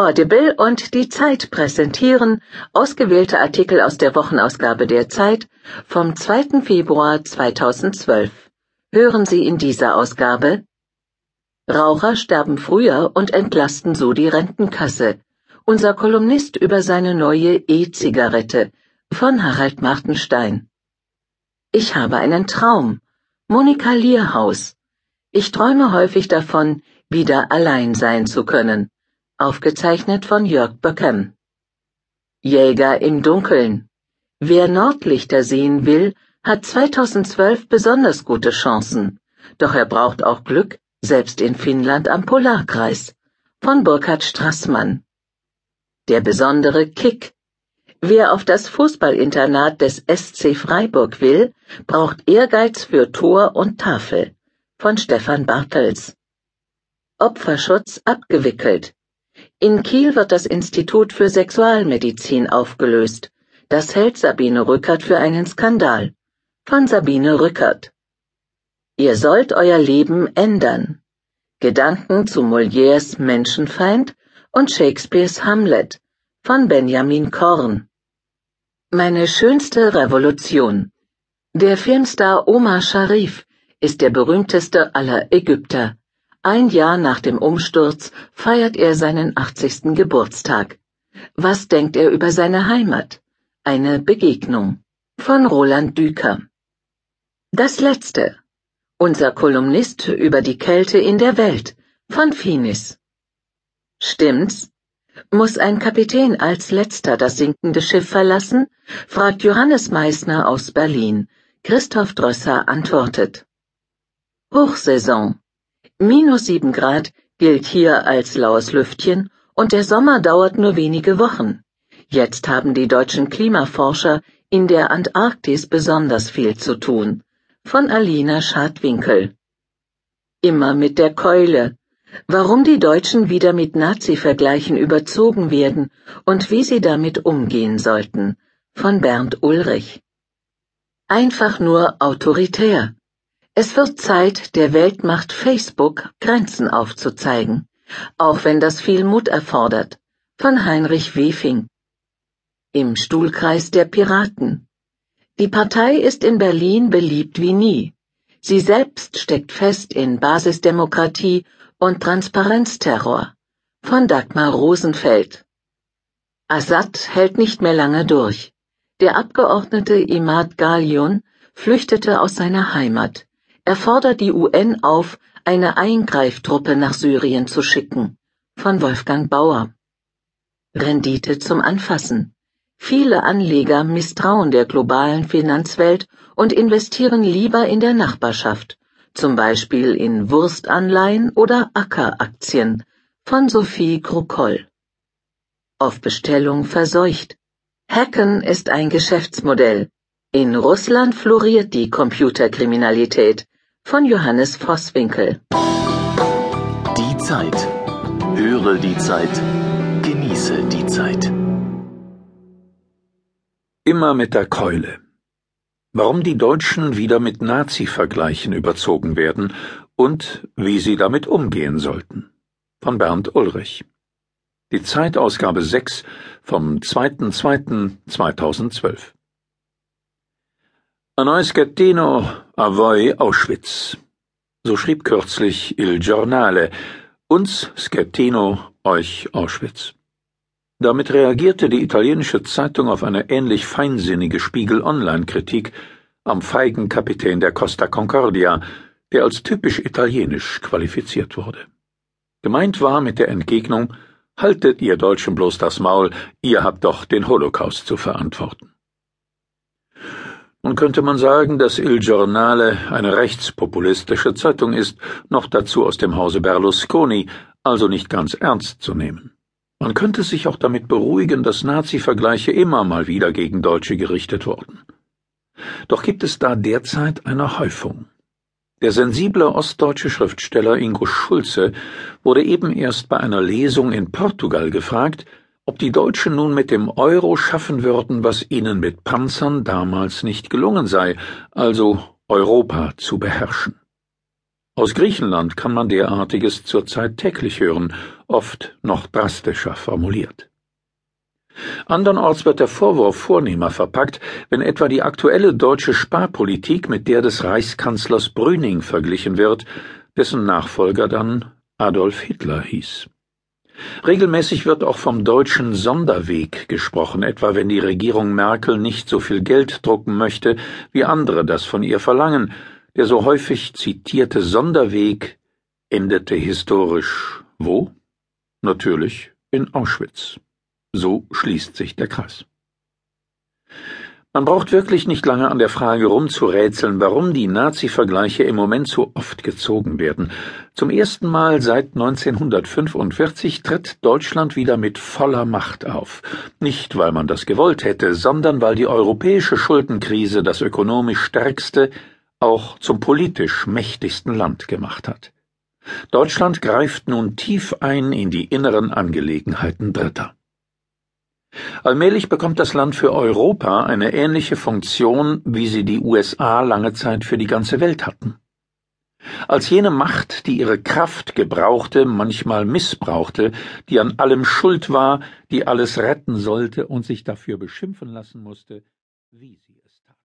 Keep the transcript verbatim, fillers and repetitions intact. Audible und die Zeit präsentieren ausgewählte Artikel aus der Wochenausgabe der Zeit vom zweiten Februar zweitausendzwölf. Hören Sie in dieser Ausgabe: Raucher sterben früher und entlasten so die Rentenkasse. Unser Kolumnist über seine neue E-Zigarette von Harald Martenstein. Ich habe einen Traum. Monika Lierhaus. Ich träume häufig davon, wieder allein sein zu können. Aufgezeichnet von Jörg Böckem. Jäger im Dunkeln. Wer Nordlichter sehen will, hat zweitausendzwölf besonders gute Chancen. Doch er braucht auch Glück, selbst in Finnland am Polarkreis. Von Burkhard Strassmann. Der besondere Kick. Wer auf das Fußballinternat des S C Freiburg will, braucht Ehrgeiz für Tor und Tafel. Von Stefan Bartels. Opferschutz abgewickelt. In Kiel wird das Institut für Sexualmedizin aufgelöst. Das hält Sabine Rückert für einen Skandal. Von Sabine Rückert. Ihr sollt euer Leben ändern. Gedanken zu Molières Menschenfeind und Shakespeares Hamlet. Von Benjamin Korn. Meine schönste Revolution. Der Filmstar Omar Sharif ist der berühmteste aller Ägypter. Ein Jahr nach dem Umsturz feiert er seinen achtzigsten Geburtstag. Was denkt er über seine Heimat? Eine Begegnung. Von Roland Düker. Das Letzte. Unser Kolumnist über die Kälte in der Welt. Von Finis. Stimmt's? Muss ein Kapitän als Letzter das sinkende Schiff verlassen? Fragt Johannes Meissner aus Berlin. Christoph Drösser antwortet. Hochsaison. Minus sieben Grad gilt hier als laues Lüftchen und der Sommer dauert nur wenige Wochen. Jetzt haben die deutschen Klimaforscher in der Antarktis besonders viel zu tun. Von Alina Schadwinkel. Immer mit der Keule. Warum die Deutschen wieder mit Nazi-Vergleichen überzogen werden und wie sie damit umgehen sollten. Von Bernd Ulrich. Einfach nur autoritär. Es wird Zeit, der Weltmacht Facebook Grenzen aufzuzeigen, auch wenn das viel Mut erfordert, von Heinrich Wefing. Im Stuhlkreis der Piraten. Die Partei ist in Berlin beliebt wie nie. Sie selbst steckt fest in Basisdemokratie und Transparenzterror, von Dagmar Rosenfeld. Assad hält nicht mehr lange durch. Der Abgeordnete Imad Galion flüchtete aus seiner Heimat. Er fordert die U N auf, eine Eingreiftruppe nach Syrien zu schicken. Von Wolfgang Bauer. Rendite zum Anfassen. Viele Anleger misstrauen der globalen Finanzwelt und investieren lieber in der Nachbarschaft, zum Beispiel in Wurstanleihen oder Ackeraktien. Von Sophie Krokoll. Auf Bestellung verseucht. Hacken ist ein Geschäftsmodell. In Russland floriert die Computerkriminalität. Von Johannes Vosswinkel. Die Zeit. Höre die Zeit. Genieße die Zeit. Immer mit der Keule. Warum die Deutschen wieder mit Nazi-Vergleichen überzogen werden und wie sie damit umgehen sollten. Von Bernd Ulrich. Die Zeitausgabe sechs vom zweiten zweiten zweitausendzwölf. A noi scattino a voi Auschwitz. So schrieb kürzlich Il Giornale. Uns Scattino, euch Auschwitz. Damit reagierte die italienische Zeitung auf eine ähnlich feinsinnige Spiegel-Online-Kritik am feigen Kapitän der Costa Concordia, der als typisch italienisch qualifiziert wurde. Gemeint war mit der Entgegnung: Haltet ihr Deutschen bloß das Maul, ihr habt doch den Holocaust zu verantworten. Nun könnte man sagen, dass Il Giornale eine rechtspopulistische Zeitung ist, noch dazu aus dem Hause Berlusconi, also nicht ganz ernst zu nehmen. Man könnte sich auch damit beruhigen, dass Nazi-Vergleiche immer mal wieder gegen Deutsche gerichtet wurden. Doch gibt es da derzeit eine Häufung. Der sensible ostdeutsche Schriftsteller Ingo Schulze wurde eben erst bei einer Lesung in Portugal gefragt, ob die Deutschen nun mit dem Euro schaffen würden, was ihnen mit Panzern damals nicht gelungen sei, also Europa zu beherrschen. Aus Griechenland kann man derartiges zurzeit täglich hören, oft noch drastischer formuliert. Andernorts wird der Vorwurf vornehmer verpackt, wenn etwa die aktuelle deutsche Sparpolitik mit der des Reichskanzlers Brüning verglichen wird, dessen Nachfolger dann Adolf Hitler hieß. Regelmäßig wird auch vom deutschen Sonderweg gesprochen, etwa wenn die Regierung Merkel nicht so viel Geld drucken möchte, wie andere das von ihr verlangen. Der so häufig zitierte Sonderweg endete historisch wo? Natürlich in Auschwitz. So schließt sich der Kreis. Man braucht wirklich nicht lange an der Frage rumzurätseln, warum die Nazi-Vergleiche im Moment so oft gezogen werden. Zum ersten Mal seit neunzehnhundertfünfundvierzig tritt Deutschland wieder mit voller Macht auf. Nicht, weil man das gewollt hätte, sondern weil die europäische Schuldenkrise das ökonomisch stärkste auch zum politisch mächtigsten Land gemacht hat. Deutschland greift nun tief ein in die inneren Angelegenheiten Dritter. Allmählich bekommt das Land für Europa eine ähnliche Funktion, wie sie die U S A lange Zeit für die ganze Welt hatten. Als jene Macht, die ihre Kraft gebrauchte, manchmal missbrauchte, die an allem schuld war, die alles retten sollte und sich dafür beschimpfen lassen musste, wie sie es tat.